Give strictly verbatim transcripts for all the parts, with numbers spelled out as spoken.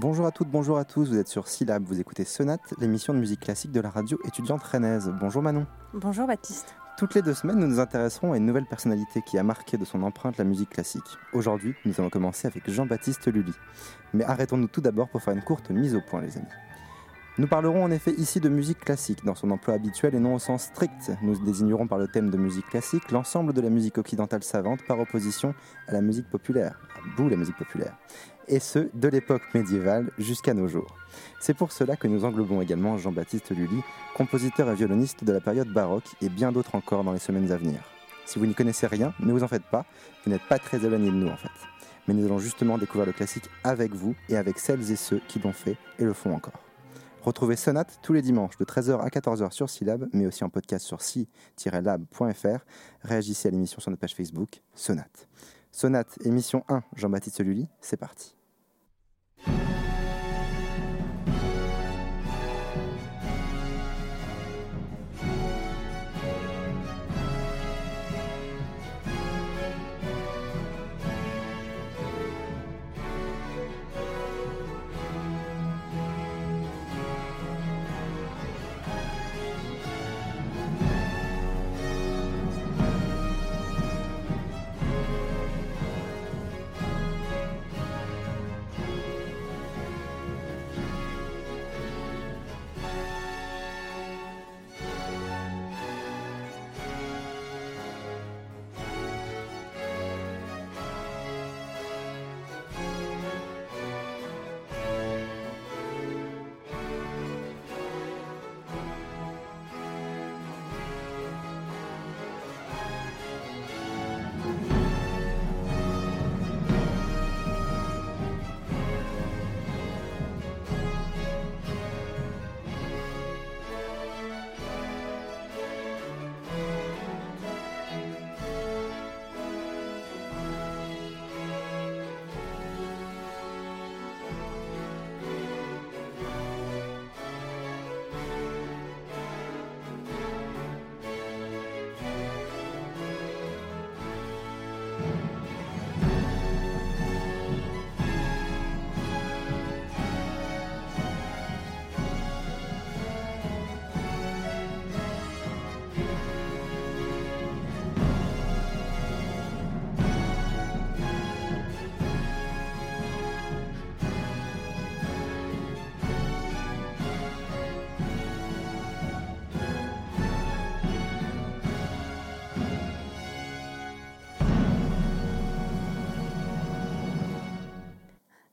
Bonjour à toutes, bonjour à tous, vous êtes sur Syllab, vous écoutez Sonate, l'émission de musique classique de la radio étudiante rennaise. Bonjour Manon. Bonjour Baptiste. Toutes les deux semaines, nous nous intéresserons à une nouvelle personnalité qui a marqué de son empreinte la musique classique. Aujourd'hui, nous allons commencer avec Jean-Baptiste Lully. Mais arrêtons-nous tout d'abord pour faire une courte mise au point, les amis. Nous parlerons en effet ici de musique classique, dans son emploi habituel et non au sens strict. Nous désignerons par le thème de musique classique l'ensemble de la musique occidentale savante par opposition à la musique populaire, à bout la musique populaire, et ce, de l'époque médiévale jusqu'à nos jours. C'est pour cela que nous englobons également Jean-Baptiste Lully, compositeur et violoniste de la période baroque et bien d'autres encore dans les semaines à venir. Si vous n'y connaissez rien, ne vous en faites pas, vous n'êtes pas très éloigné de nous en fait. Mais nous allons justement découvrir le classique avec vous et avec celles et ceux qui l'ont fait et le font encore. Retrouvez Sonate tous les dimanches de treize heures à quatorze heures sur Syllab, mais aussi en podcast sur c tiret lab point f r. Réagissez à l'émission sur notre page Facebook Sonate. Sonate, émission un, Jean-Baptiste Lully, c'est parti.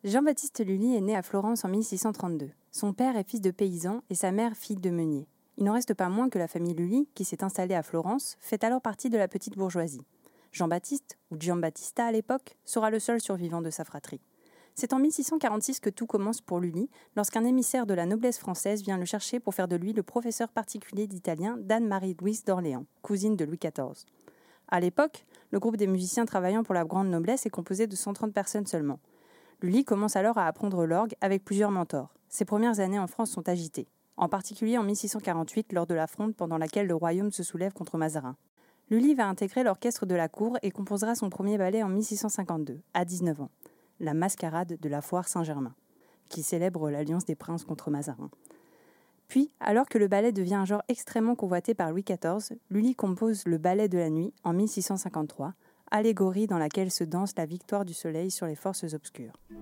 Jean-Baptiste Lully est né à Florence en mille six cent trente-deux. Son père est fils de paysan et sa mère fille de meunier. Il n'en reste pas moins que la famille Lully, qui s'est installée à Florence, fait alors partie de la petite bourgeoisie. Jean-Baptiste, ou Giambattista à l'époque, sera le seul survivant de sa fratrie. C'est en mille six cent quarante-six que tout commence pour Lully, lorsqu'un émissaire de la noblesse française vient le chercher pour faire de lui le professeur particulier d'italien d'Anne-Marie-Louise d'Orléans, cousine de Louis quatorze. À l'époque, le groupe des musiciens travaillant pour la grande noblesse est composé de cent trente personnes seulement. Lully commence alors à apprendre l'orgue avec plusieurs mentors. Ses premières années en France sont agitées, en particulier en mille six cent quarante-huit lors de la fronde pendant laquelle le royaume se soulève contre Mazarin. Lully va intégrer l'orchestre de la cour et composera son premier ballet en mille six cent cinquante-deux, à dix-neuf ans, la Mascarade de la Foire Saint-Germain, qui célèbre l'alliance des princes contre Mazarin. Puis, alors que le ballet devient un genre extrêmement convoité par Louis quatorze, Lully compose le Ballet de la Nuit en mille six cent cinquante-trois, allégorie dans laquelle se danse la victoire du soleil sur les forces obscures. Obscure.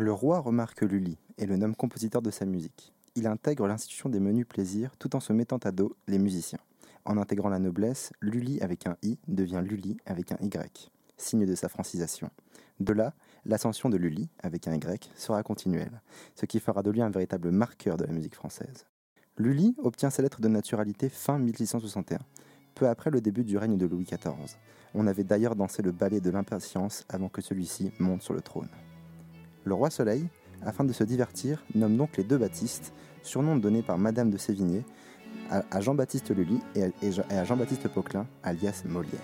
Le roi remarque Lully et le nomme compositeur de sa musique. Il intègre l'institution des menus plaisirs tout en se mettant à dos les musiciens. En intégrant la noblesse, Lully avec un i devient Lully avec un y, signe de sa francisation. De là, l'ascension de Lully avec un y sera continuelle, ce qui fera de lui un véritable marqueur de la musique française. Lully obtient sa lettre de naturalité fin mille six cent soixante et un, peu après le début du règne de Louis quatorze. On avait d'ailleurs dansé le ballet de l'impatience avant que celui-ci monte sur le trône. Le roi Soleil, afin de se divertir, nomme donc les deux Baptistes, surnom donné par Madame de Sévigné, à Jean-Baptiste Lully et à Jean-Baptiste Poquelin, alias Molière.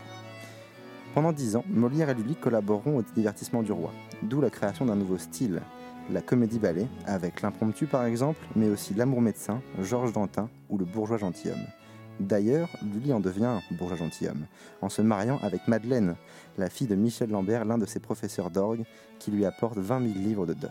Pendant dix ans, Molière et Lully collaboreront au divertissement du roi, d'où la création d'un nouveau style, la comédie-ballet, avec l'impromptu par exemple, mais aussi l'amour médecin, Georges Dantin ou le bourgeois gentilhomme. D'ailleurs, Lully en devient un bourgeois gentilhomme, en se mariant avec Madeleine, la fille de Michel Lambert, l'un de ses professeurs d'orgue, qui lui apporte vingt mille livres de dot.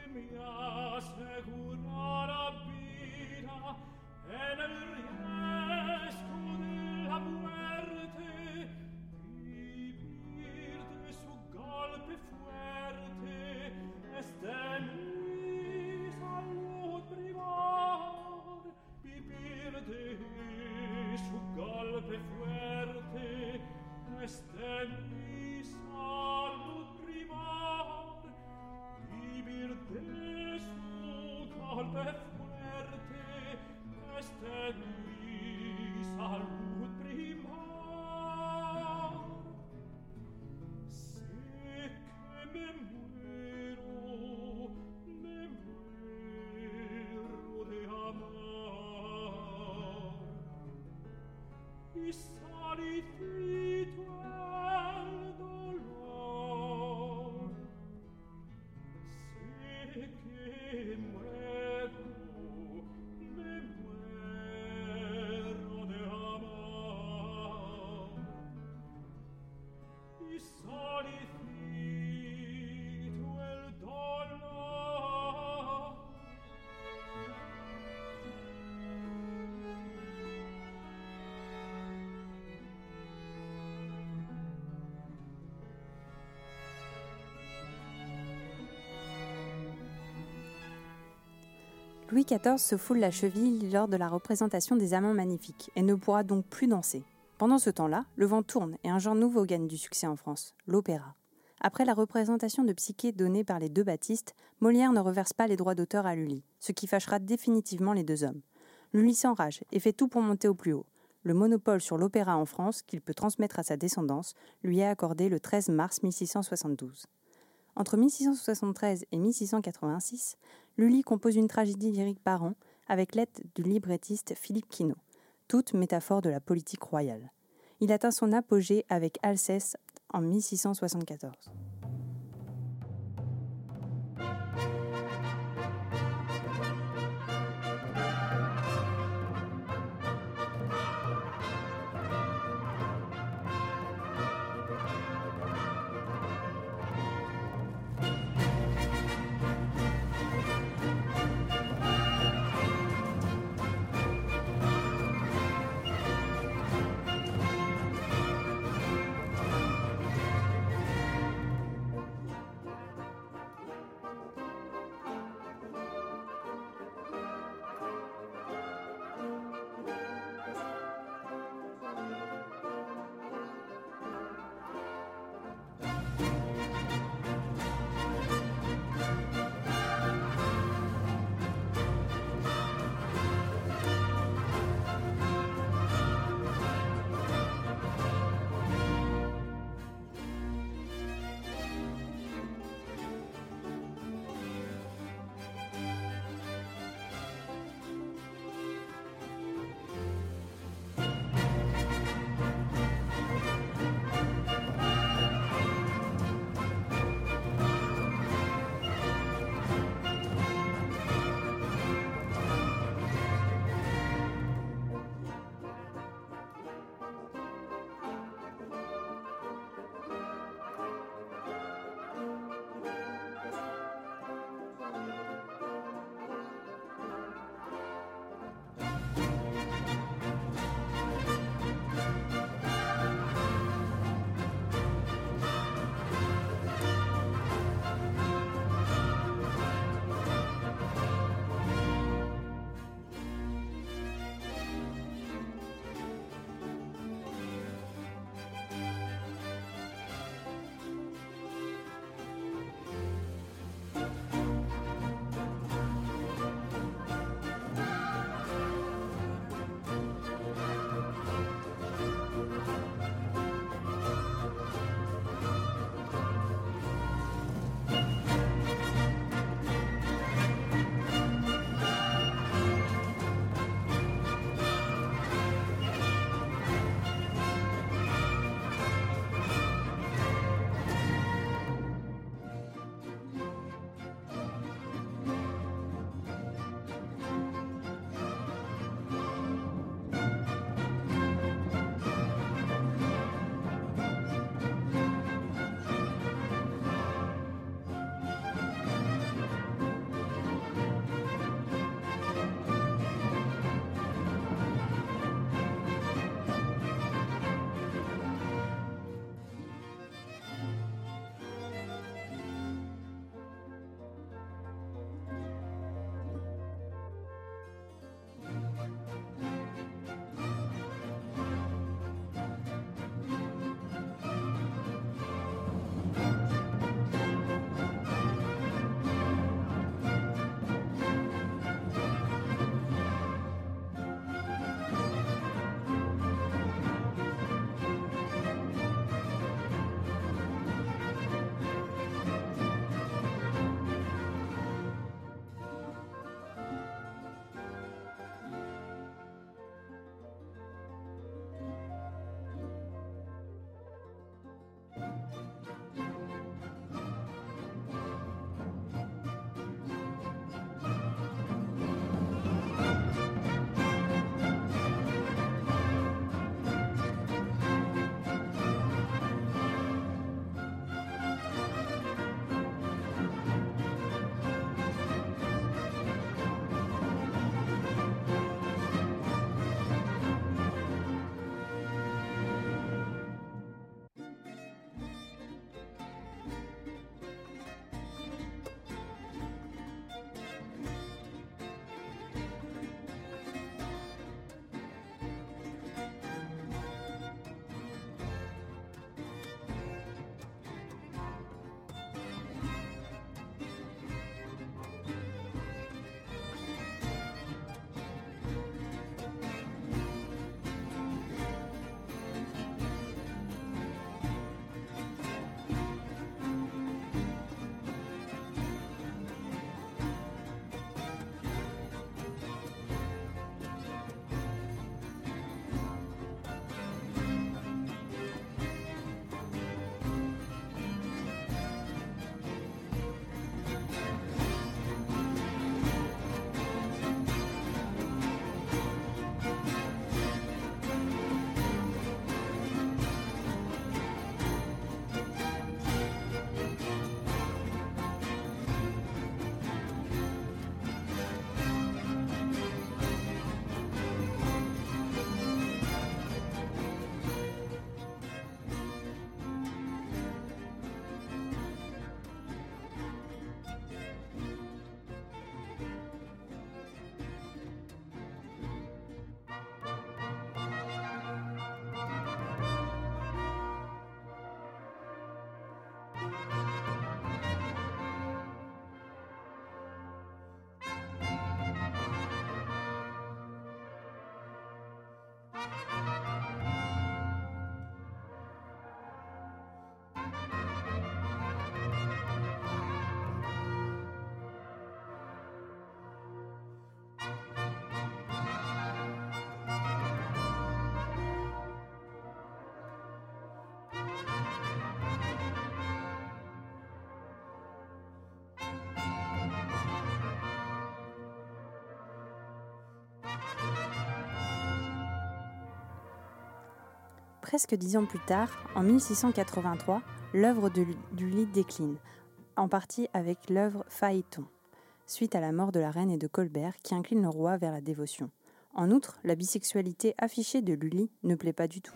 Che muero, me muero. Louis quatorze se foule la cheville lors de la représentation des Amants magnifiques et ne pourra donc plus danser. Pendant ce temps-là, le vent tourne et un genre nouveau gagne du succès en France, l'opéra. Après la représentation de Psyché donnée par les deux Baptistes, Molière ne reverse pas les droits d'auteur à Lully, ce qui fâchera définitivement les deux hommes. Lully s'enrage et fait tout pour monter au plus haut. Le monopole sur l'opéra en France, qu'il peut transmettre à sa descendance, lui est accordé le treize mars mille six cent soixante-douze. Entre mille six cent soixante-treize et mille six cent quatre-vingt-six, Lully compose une tragédie lyrique par an avec l'aide du librettiste Philippe Quinault, toute métaphore de la politique royale. Il atteint son apogée avec Alceste en mille six cent soixante-quatorze. Presque dix ans plus tard, en mille six cent quatre-vingt-trois, l'œuvre de Lully décline, en partie avec l'œuvre Phaéton, suite à la mort de la reine et de Colbert qui incline le roi vers la dévotion. En outre, la bisexualité affichée de Lully ne plaît pas du tout.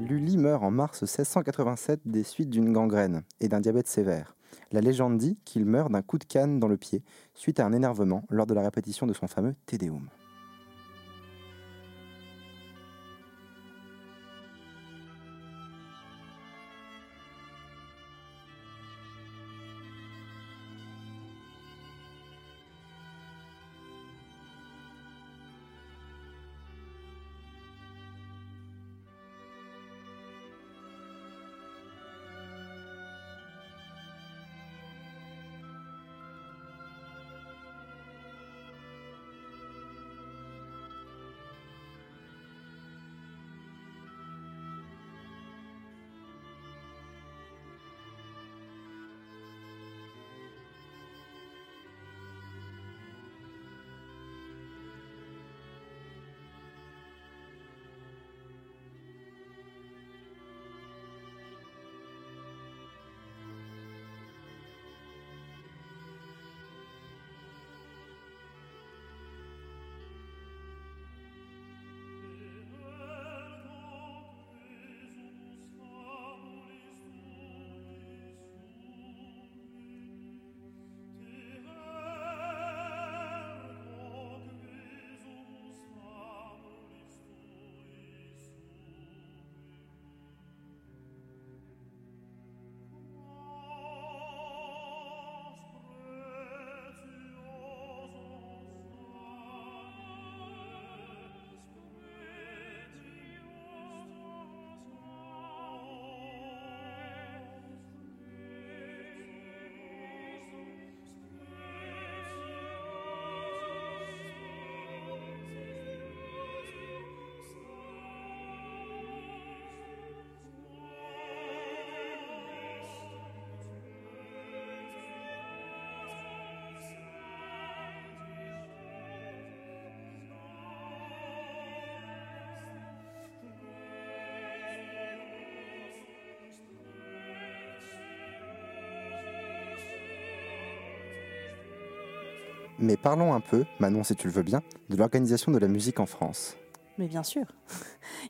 Lully meurt en mars seize cent quatre-vingt-sept des suites d'une gangrène et d'un diabète sévère. La légende dit qu'il meurt d'un coup de canne dans le pied suite à un énervement lors de la répétition de son fameux Te Deum. Mais parlons un peu, Manon, si tu le veux bien, de l'organisation de la musique en France. Mais bien sûr.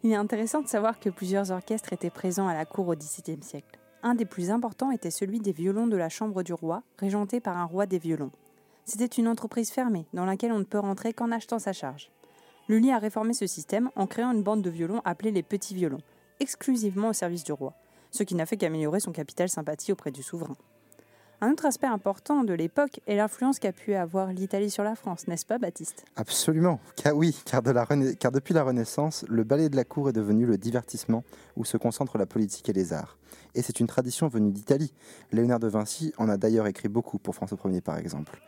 Il est intéressant de savoir que plusieurs orchestres étaient présents à la cour au dix-septième siècle. Un des plus importants était celui des violons de la chambre du roi, régenté par un roi des violons. C'était une entreprise fermée, dans laquelle on ne peut rentrer qu'en achetant sa charge. Lully a réformé ce système en créant une bande de violons appelée les petits violons, exclusivement au service du roi, ce qui n'a fait qu'améliorer son capital sympathie auprès du souverain. Un autre aspect important de l'époque est l'influence qu'a pu avoir l'Italie sur la France, n'est-ce pas, Baptiste ? Absolument, car oui, car, de la rena... car depuis la Renaissance, le ballet de la cour est devenu le divertissement où se concentrent la politique et les arts. Et c'est une tradition venue d'Italie. Léonard de Vinci en a d'ailleurs écrit beaucoup pour François Premier, par exemple.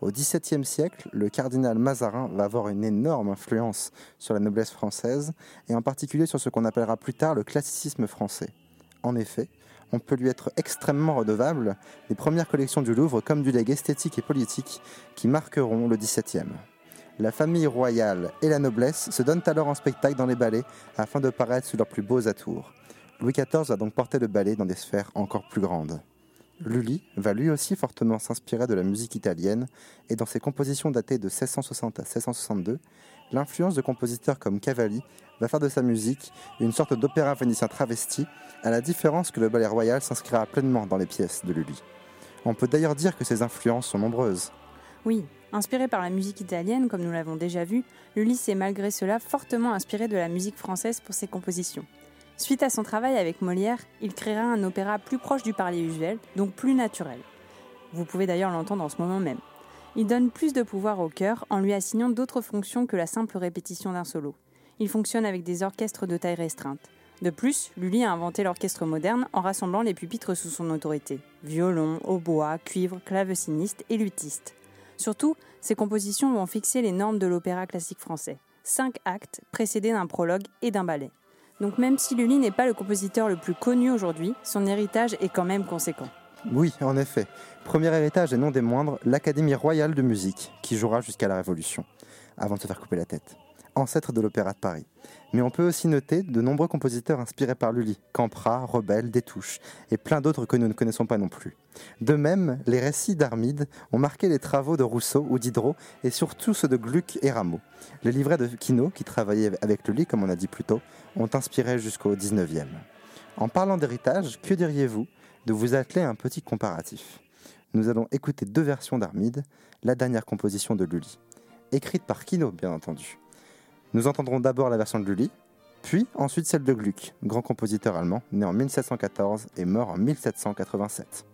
Au dix-septième siècle, le cardinal Mazarin va avoir une énorme influence sur la noblesse française, et en particulier sur ce qu'on appellera plus tard le classicisme français. En effet, on peut lui être extrêmement redevable des premières collections du Louvre comme du legs esthétique et politique qui marqueront le dix-septième. La famille royale et la noblesse se donnent alors en spectacle dans les ballets afin de paraître sous leurs plus beaux atours. Louis quatorze va donc porter le ballet dans des sphères encore plus grandes. Lully va lui aussi fortement s'inspirer de la musique italienne et dans ses compositions datées de seize cent soixante à seize cent soixante-deux, l'influence de compositeurs comme Cavalli va faire de sa musique une sorte d'opéra vénitien travesti, à la différence que le ballet royal s'inscrira pleinement dans les pièces de Lully. On peut d'ailleurs dire que ses influences sont nombreuses. Oui, inspiré par la musique italienne, comme nous l'avons déjà vu, Lully s'est malgré cela fortement inspiré de la musique française pour ses compositions. Suite à son travail avec Molière, il créera un opéra plus proche du parler usuel, donc plus naturel. Vous pouvez d'ailleurs l'entendre en ce moment même. Il donne plus de pouvoir au chœur en lui assignant d'autres fonctions que la simple répétition d'un solo. Il fonctionne avec des orchestres de taille restreinte. De plus, Lully a inventé l'orchestre moderne en rassemblant les pupitres sous son autorité. Violon, hautbois, cuivre, claveciniste et luthiste. Surtout, ses compositions vont fixer les normes de l'opéra classique français. Cinq actes précédés d'un prologue et d'un ballet. Donc même si Lully n'est pas le compositeur le plus connu aujourd'hui, son héritage est quand même conséquent. Oui, en effet. Premier héritage et non des moindres, l'Académie royale de musique, qui jouera jusqu'à la Révolution, avant de se faire couper la tête. ancêtre de l'opéra de Paris. Mais on peut aussi noter de nombreux compositeurs inspirés par Lully, Campra, Rebelle, Détouche, et plein d'autres que nous ne connaissons pas non plus. De même, les récits d'Armide ont marqué les travaux de Rousseau ou Diderot, et surtout ceux de Gluck et Rameau. Les livrets de Quinault, qui travaillait avec Lully, comme on a dit plus tôt, ont inspiré jusqu'au dix-neuvième. En parlant d'héritage, que diriez-vous de vous atteler à un petit comparatif ? Nous allons écouter deux versions d'Armide, la dernière composition de Lully, écrite par Quinault, bien entendu. Nous entendrons d'abord la version de Lully, puis ensuite celle de Gluck, grand compositeur allemand, né en mille sept cent quatorze et mort en mille sept cent quatre-vingt-sept.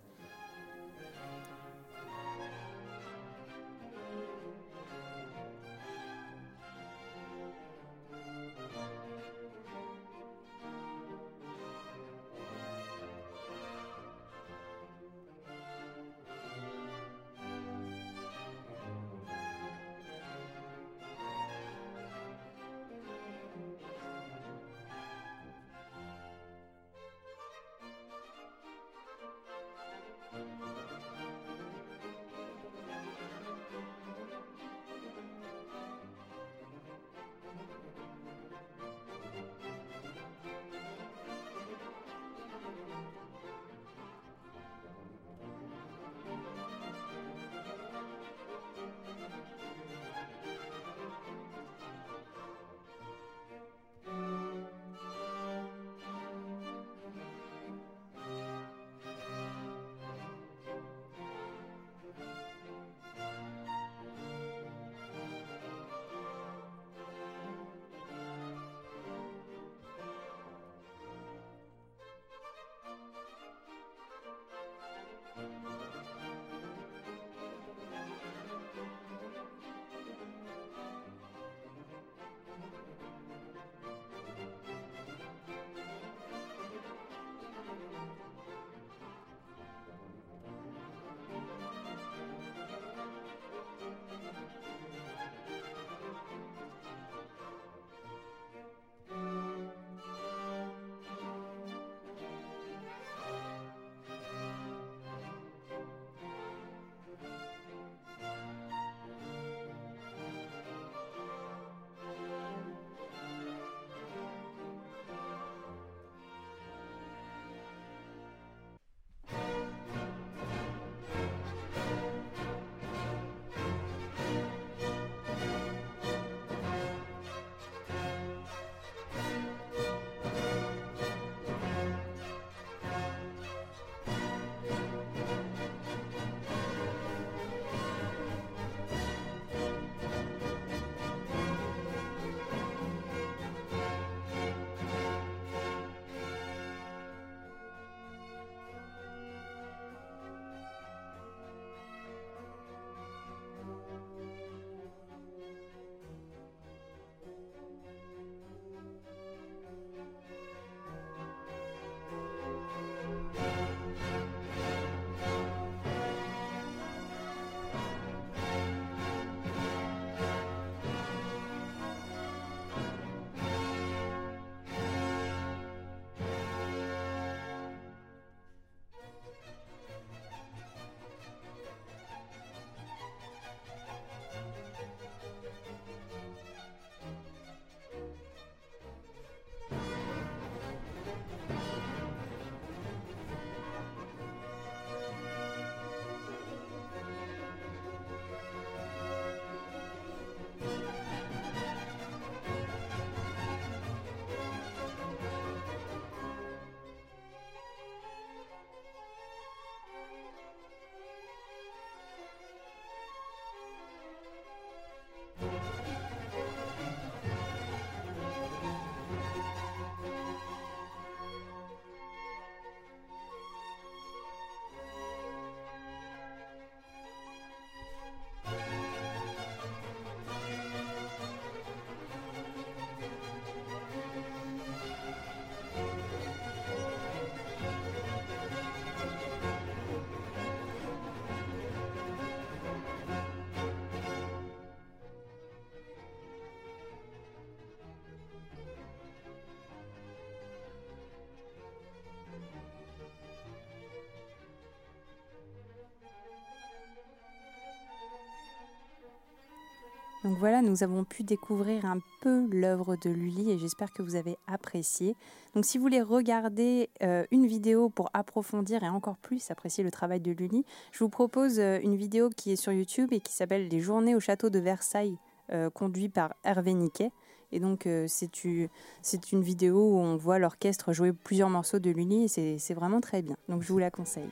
Donc voilà, nous avons pu découvrir un peu l'œuvre de Lully et j'espère que vous avez apprécié. Donc si vous voulez regarder euh, une vidéo pour approfondir et encore plus apprécier le travail de Lully, je vous propose euh, une vidéo qui est sur YouTube et qui s'appelle « Les journées au château de Versailles euh, » conduite par Hervé Niquet. Et donc euh, c'est, une, c'est une vidéo où on voit l'orchestre jouer plusieurs morceaux de Lully et c'est, c'est vraiment très bien. Donc je vous la conseille.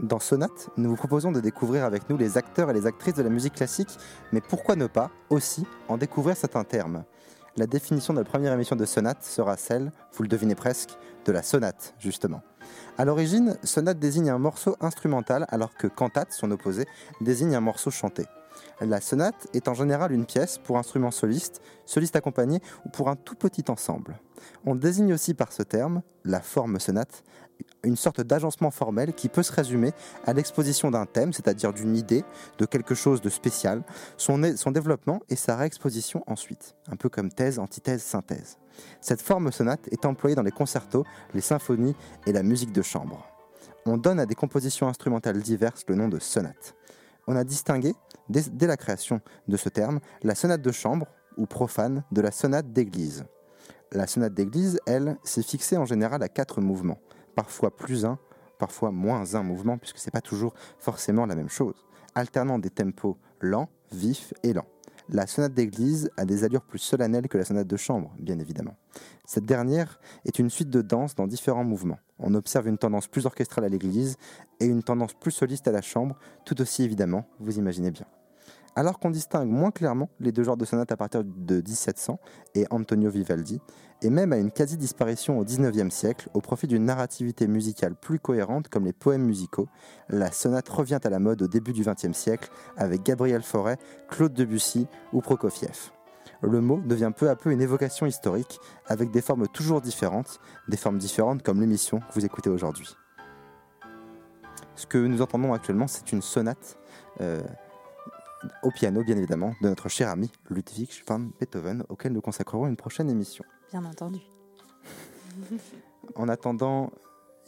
Dans Sonate, nous vous proposons de découvrir avec nous les acteurs et les actrices de la musique classique, mais pourquoi ne pas, aussi, en découvrir certains termes. La définition de la première émission de Sonate sera celle, vous le devinez presque, de la sonate, justement. A l'origine, sonate désigne un morceau instrumental, alors que cantate, son opposé, désigne un morceau chanté. La sonate est en général une pièce pour instrument soliste, soliste accompagné ou pour un tout petit ensemble. On désigne aussi par ce terme, la forme sonate, une sorte d'agencement formel qui peut se résumer à l'exposition d'un thème, c'est-à-dire d'une idée, de quelque chose de spécial, son, é- son développement et sa réexposition ensuite, un peu comme thèse, antithèse, synthèse. Cette forme sonate est employée dans les concertos, les symphonies et la musique de chambre. On donne à des compositions instrumentales diverses le nom de sonate. On a distingué, dès, dès la création de ce terme, la sonate de chambre, ou profane, de la sonate d'église. La sonate d'église, elle, s'est fixée en général à quatre mouvements, parfois plus un, parfois moins un mouvement, puisque c'est pas toujours forcément la même chose, alternant des tempos lents, vifs et lents. La sonate d'église a des allures plus solennelles que la sonate de chambre, bien évidemment. Cette dernière est une suite de danses dans différents mouvements. On observe une tendance plus orchestrale à l'église et une tendance plus soliste à la chambre, tout aussi évidemment, vous imaginez bien. Alors qu'on distingue moins clairement les deux genres de sonates à partir de dix-sept cents et Antonio Vivaldi, et même à une quasi-disparition au dix-neuvième siècle, au profit d'une narrativité musicale plus cohérente comme les poèmes musicaux, la sonate revient à la mode au début du vingtième siècle avec Gabriel Fauré, Claude Debussy ou Prokofiev. Le mot devient peu à peu une évocation historique, avec des formes toujours différentes, des formes différentes comme l'émission que vous écoutez aujourd'hui. Ce que nous entendons actuellement, c'est une sonate euh, au piano, bien évidemment, de notre cher ami Ludwig van Beethoven, auquel nous consacrerons une prochaine émission. Bien entendu. En attendant,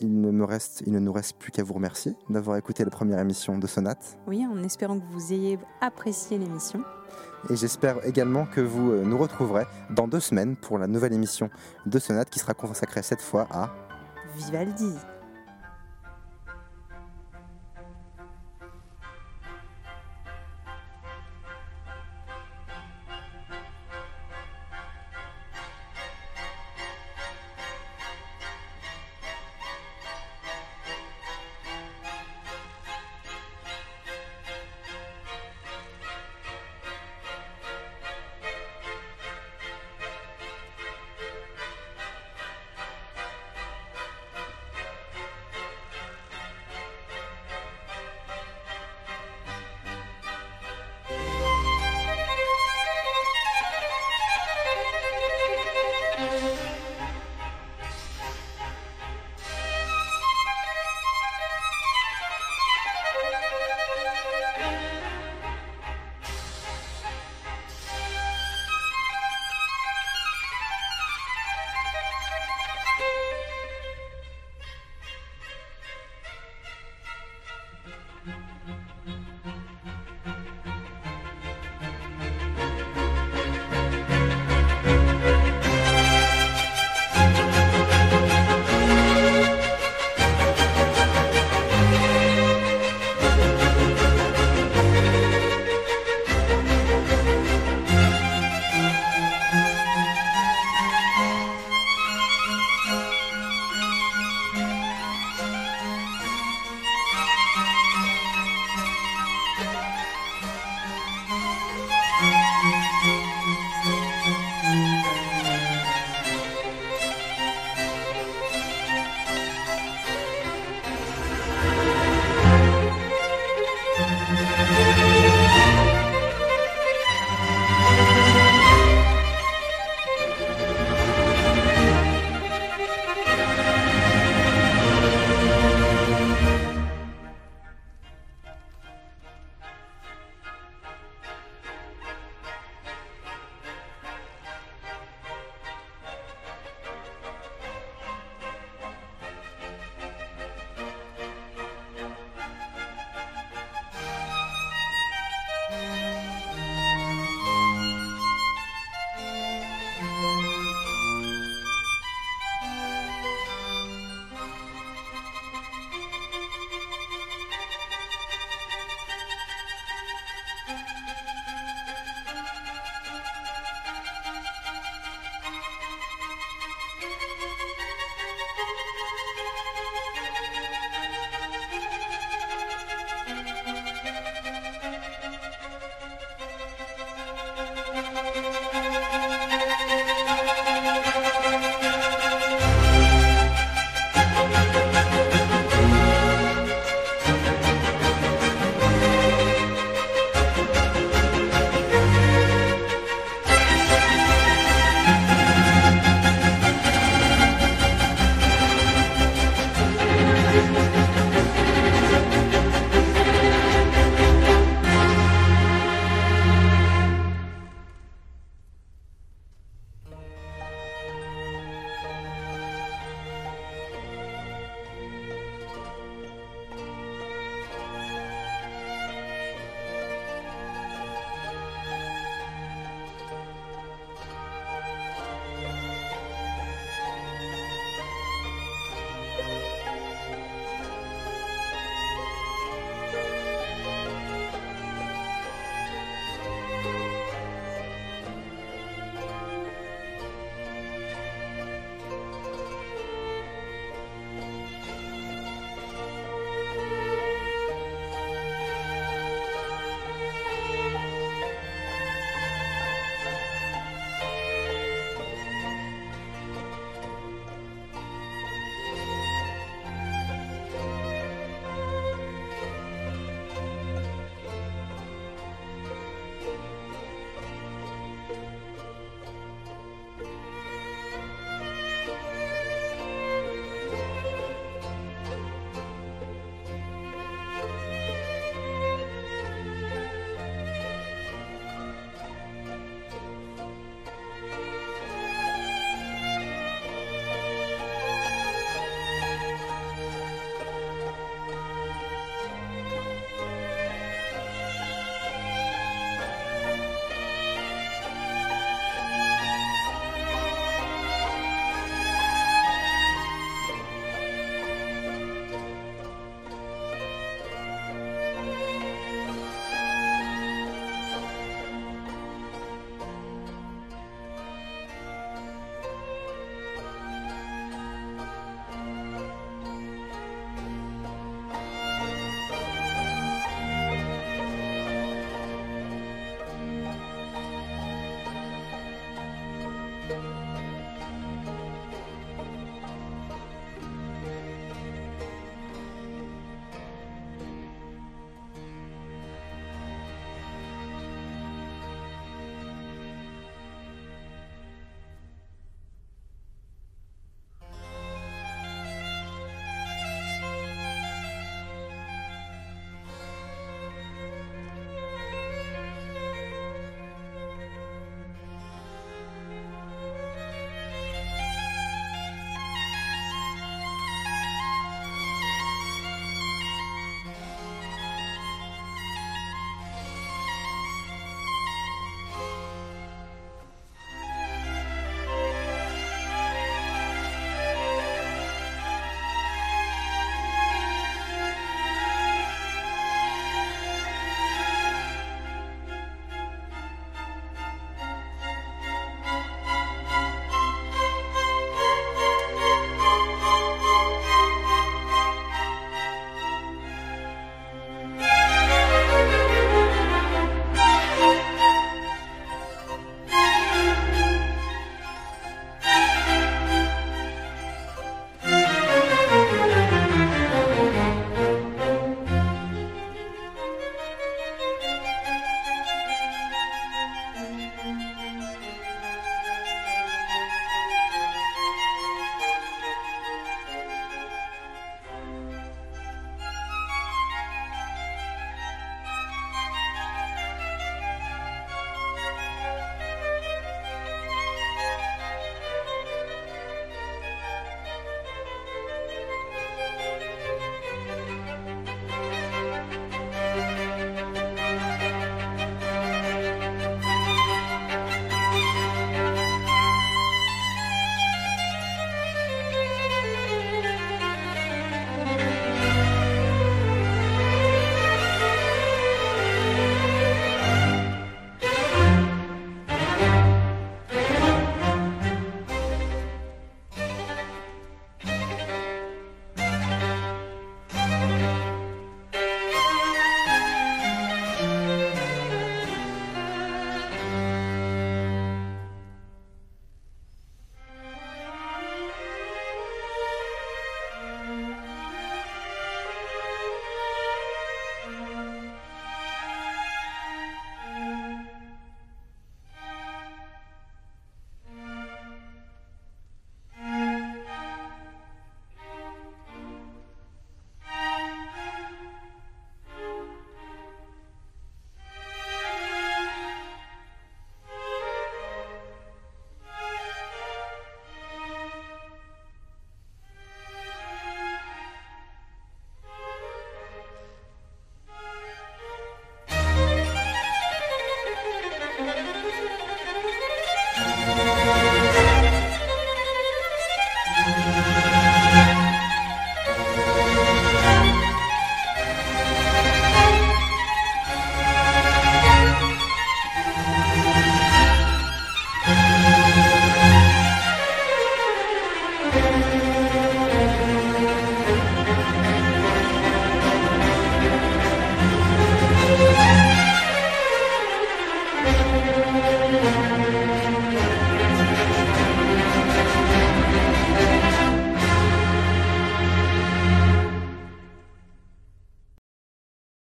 il ne, me reste, il ne nous reste plus qu'à vous remercier d'avoir écouté la première émission de Sonate. Oui, en espérant que vous ayez apprécié l'émission. Et j'espère également que vous nous retrouverez dans deux semaines pour la nouvelle émission de Sonate qui sera consacrée cette fois à Vivaldi.